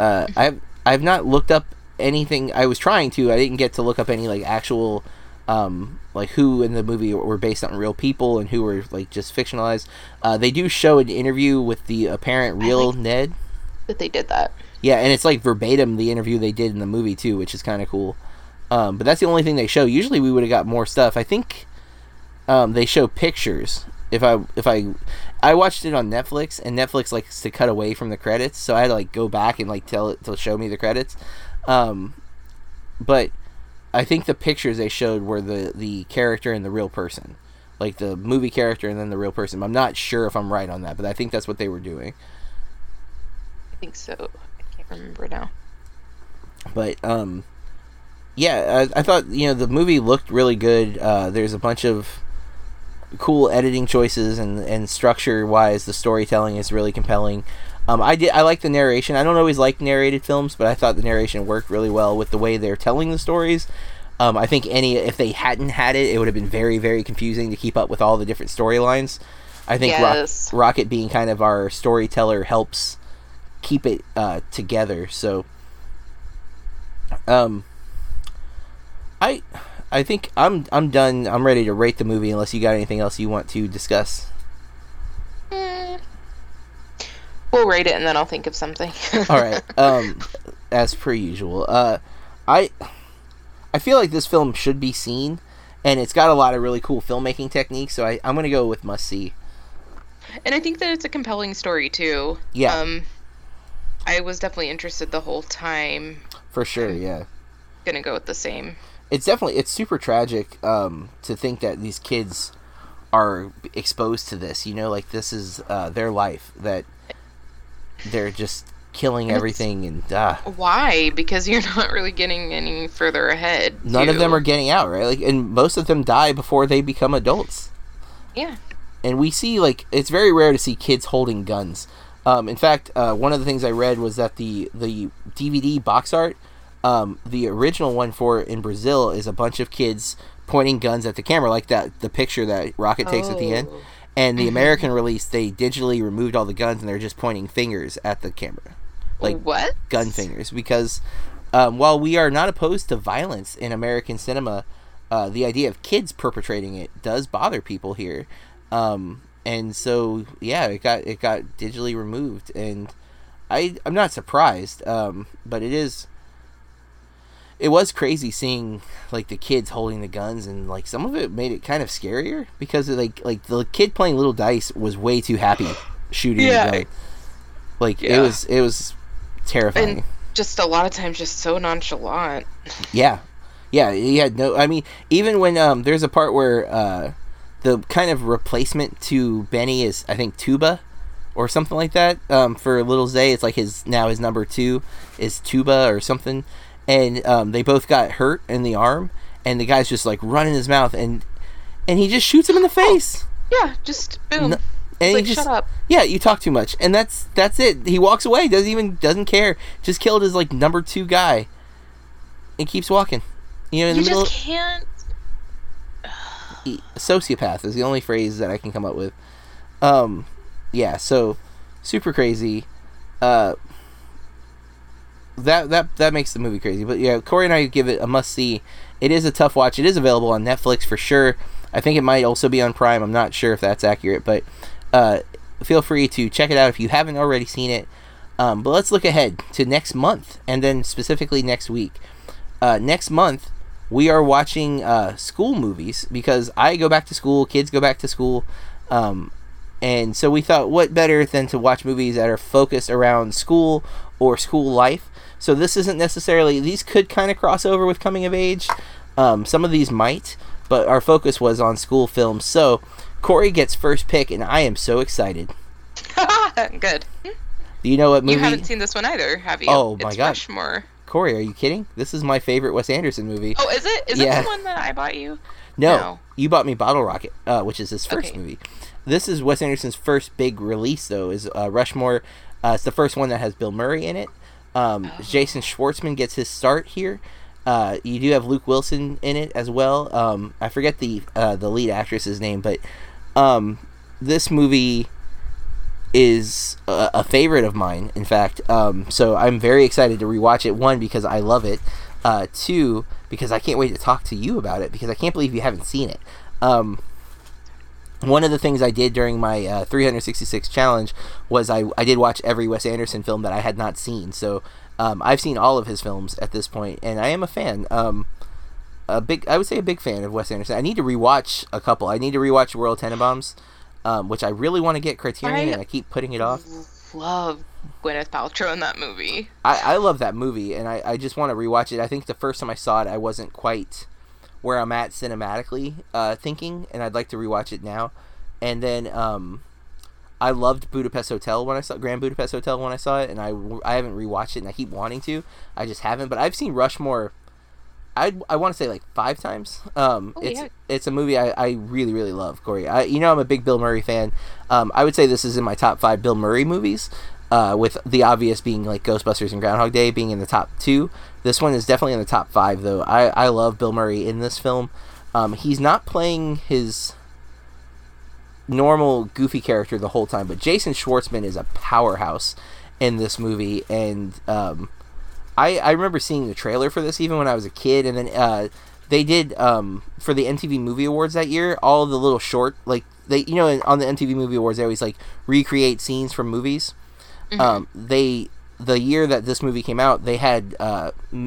I've not looked up anything. I was trying to. I didn't get to look up any like actual who in the movie were based on real people and who were like just fictionalized. They do show an interview with the apparent real Ned. That they did that. Yeah, and it's like verbatim the interview they did in the movie too, which is kind of cool. But that's the only thing they show. Usually we would have got more stuff. I think they show pictures. If I watched it on Netflix, and Netflix likes to cut away from the credits, so I had to like go back and like tell it to show me the credits. But I think the pictures they showed were the character and the real person, like the movie character and then the real person. I'm not sure if I'm right on that, but I think that's what they were doing. I think so. Remember now, but I thought the movie looked really good. There's a bunch of cool editing choices, and structure wise the storytelling is really compelling. I like the narration. I don't always like narrated films, but I thought the narration worked really well with the way they're telling the stories. I think if they hadn't had it would have been very, very confusing to keep up with all the different storylines. I think yes. Rocket being kind of our storyteller helps keep it together. So I think I'm done. I'm ready to rate the movie unless you got anything else you want to discuss. We'll rate it and then I'll think of something. All right. As per usual. I feel like this film should be seen, and it's got a lot of really cool filmmaking techniques, so I'm going to go with must see. And I think that it's a compelling story too. Yeah. I was definitely interested the whole time. For sure, yeah. Gonna go with the same. It's super tragic to think that these kids are exposed to this. Like this is their life, that they're just killing everything and. Why? Because you're not really getting any further ahead. None of them are getting out, right? And most of them die before they become adults. Yeah. And we see it's very rare to see kids holding guns. In fact, one of the things I read was that the DVD box art, the original one for in Brazil, is a bunch of kids pointing guns at the camera, like that the picture that Rocket takes at the end. And the American release, they digitally removed all the guns, and they're just pointing fingers at the camera, like what? Gun fingers. Because while we are not opposed to violence in American cinema, the idea of kids perpetrating it does bother people here. And so, yeah, it got digitally removed, and I'm not surprised. But it was crazy seeing the kids holding the guns, and some of it made it kind of scarier because of, the kid playing Little Dice was way too happy shooting the gun. It was terrifying. And just a lot of times, just so nonchalant. Yeah, he had no. I mean, even when there's a part where. The kind of replacement to Benny is, I think, Tuba or something like that. For Little Zay, it's his number two is Tuba or something. And they both got hurt in the arm, and the guy's just running his mouth, and he just shoots him in the face. Yeah, just boom. And he just, shut up. Yeah, you talk too much. And that's it. He walks away, doesn't care. Just killed his number two guy, and keeps walking. In the middle. You just can't. Sociopath is the only phrase that I can come up with. So super crazy. That makes the movie crazy. But yeah, Corey and I give it a must see. It is a tough watch. It is available on Netflix for sure. I think it might also be on Prime. I'm not sure if that's accurate, but feel free to check it out if you haven't already seen it. But let's look ahead to next month, and then specifically next week. Next month, we are watching school movies, because I go back to school, kids go back to school, and so we thought, what better than to watch movies that are focused around school or school life? So this isn't necessarily, these could kind of cross over with coming of age. Some of these might, but our focus was on school films. So Corey gets first pick, and I am so excited. Good. Do you know what movie? You haven't seen this one either, have you? Oh, my God. It's Rushmore. Corey, are you kidding? This is my favorite Wes Anderson movie. Oh, is it? Is it the one that I bought you? No. You bought me Bottle Rocket, which is his first movie. This is Wes Anderson's first big release, though, is Rushmore. It's the first one that has Bill Murray in it. Jason Schwartzman gets his start here. You do have Luke Wilson in it as well. I forget the lead actress's name, but this movie is a favorite of mine, in fact. So I'm very excited to rewatch it. One, because I love it. Two, because I can't wait to talk to you about it, because I can't believe you haven't seen it. One of the things I did during my 366 challenge was I did watch every Wes Anderson film that I had not seen. So I've seen all of his films at this point, and I am a fan. I would say a big fan of Wes Anderson. I need to rewatch a couple. I need to rewatch Royal Tenenbaums, which I really want to get Criterion, and I keep putting it off. Love Gwyneth Paltrow in that movie. I love that movie, and I just want to rewatch it. I think the first time I saw it, I wasn't quite where I'm at cinematically thinking, and I'd like to rewatch it now. And then I loved Grand Budapest Hotel when I saw it, and I haven't rewatched it, and I keep wanting to. I just haven't, but I've seen Rushmore, I want to say like 5 times. It's a movie I really, really love, Corey. I'm a big Bill Murray fan. I would say this is in my top 5 Bill Murray movies, with the obvious being like Ghostbusters and Groundhog Day being in the top 2. This one is definitely in the top 5, though. I love Bill Murray in this film. He's not playing his normal goofy character the whole time, but Jason Schwartzman is a powerhouse in this movie. And I remember seeing the trailer for this even when I was a kid. And then they did, for the MTV Movie Awards that year, all the little short, like, on the MTV Movie Awards, they always, like, recreate scenes from movies. Mm-hmm. The year that this movie came out, they had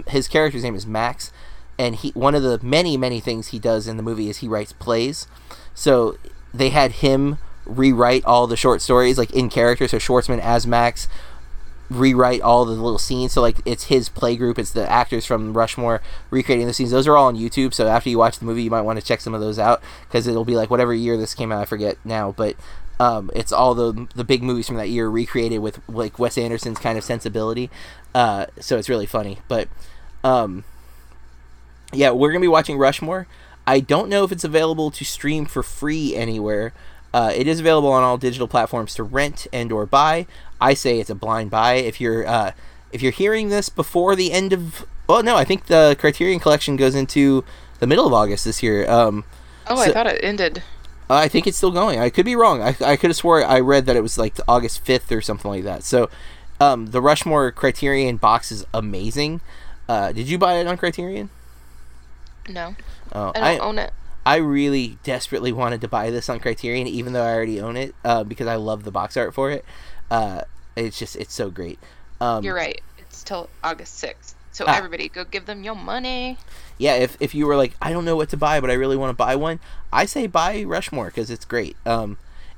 his character's name is Max, and one of the many, many things he does in the movie is he writes plays. So they had him rewrite all the short stories, like, in character. So Schwartzman as Max rewrite all the little scenes. So, like, it's his play group. It's the actors from Rushmore recreating the scenes. Those are all on YouTube, so after you watch the movie, you might want to check some of those out, because it'll be, like, whatever year this came out, I forget now, but... it's all the big movies from that year recreated with, like, Wes Anderson's kind of sensibility. So it's really funny. But, we're going to be watching Rushmore. I don't know if it's available to stream for free anywhere. It is available on all digital platforms to rent and or buy. I say it's a blind buy. If you're hearing this before the end of... Well, no, I think the Criterion Collection goes into the middle of August this year. I thought it ended... I think it's still going. I could be wrong. I could have swore I read that it was like August 5th or something like that. So the Rushmore Criterion box is amazing. Did you buy it on Criterion? No. Oh, I don't own it. I really desperately wanted to buy this on Criterion, even though I already own it, because I love the box art for it. It's so great. You're right. It's till August 6th. So everybody, go give them your money. Yeah, if you were like, I don't know what to buy, but I really want to buy one, I say buy Rushmore, because it's great.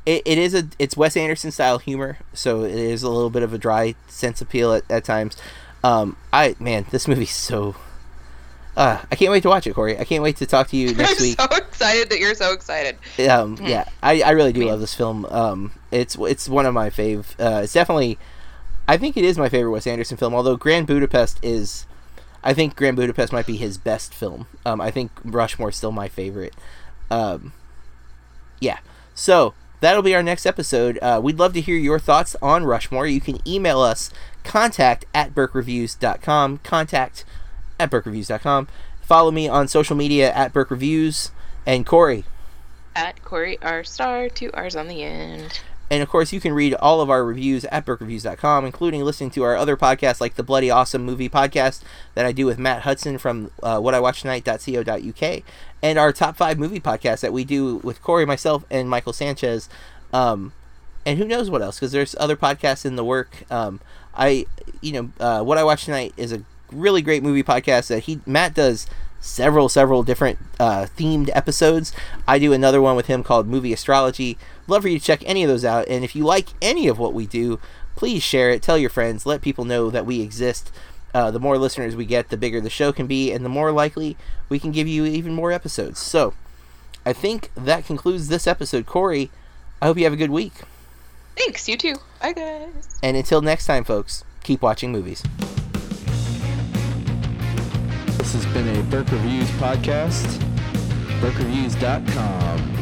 It's Wes Anderson style humor, so it is a little bit of a dry sense appeal at times. This movie's so... I can't wait to watch it, Corey. I can't wait to talk to you next week. I'm so excited that you're so excited. I really do love this film. It's one of my fave. It's definitely... I think it is my favorite Wes Anderson film, although Grand Budapest is... I think Grand Budapest might be his best film. I think Rushmore is still my favorite. So that'll be our next episode. We'd love to hear your thoughts on Rushmore. You can email us, contact@burkereviews.com, contact@burkereviews.com. Follow me on social media @BurkeReviews, and Corey @CoreyRStar, 2 R's on the end. And, of course, you can read all of our reviews at BurkeReviews.com, including listening to our other podcasts like the Bloody Awesome Movie Podcast that I do with Matt Hudson from What I Watch Tonight.co.uk, and our top 5 movie podcast that we do with Corey, myself, and Michael Sanchez. And who knows what else, because there's other podcasts in the work. What I Watch Tonight is a really great movie podcast that Matt does several different themed episodes. I do another one with him called Movie Astrology. Love for you to check any of those out. And if you like any of what we do, please share it, tell your friends, let people know that we exist. The more listeners we get, the bigger the show can be, and the more likely we can give you even more episodes. So I think that concludes this episode. Corey, I hope you have a good week. Thanks, you too. Bye, guys. And until next time, folks, keep watching movies. This has been a Burke Reviews podcast, burkereviews.com.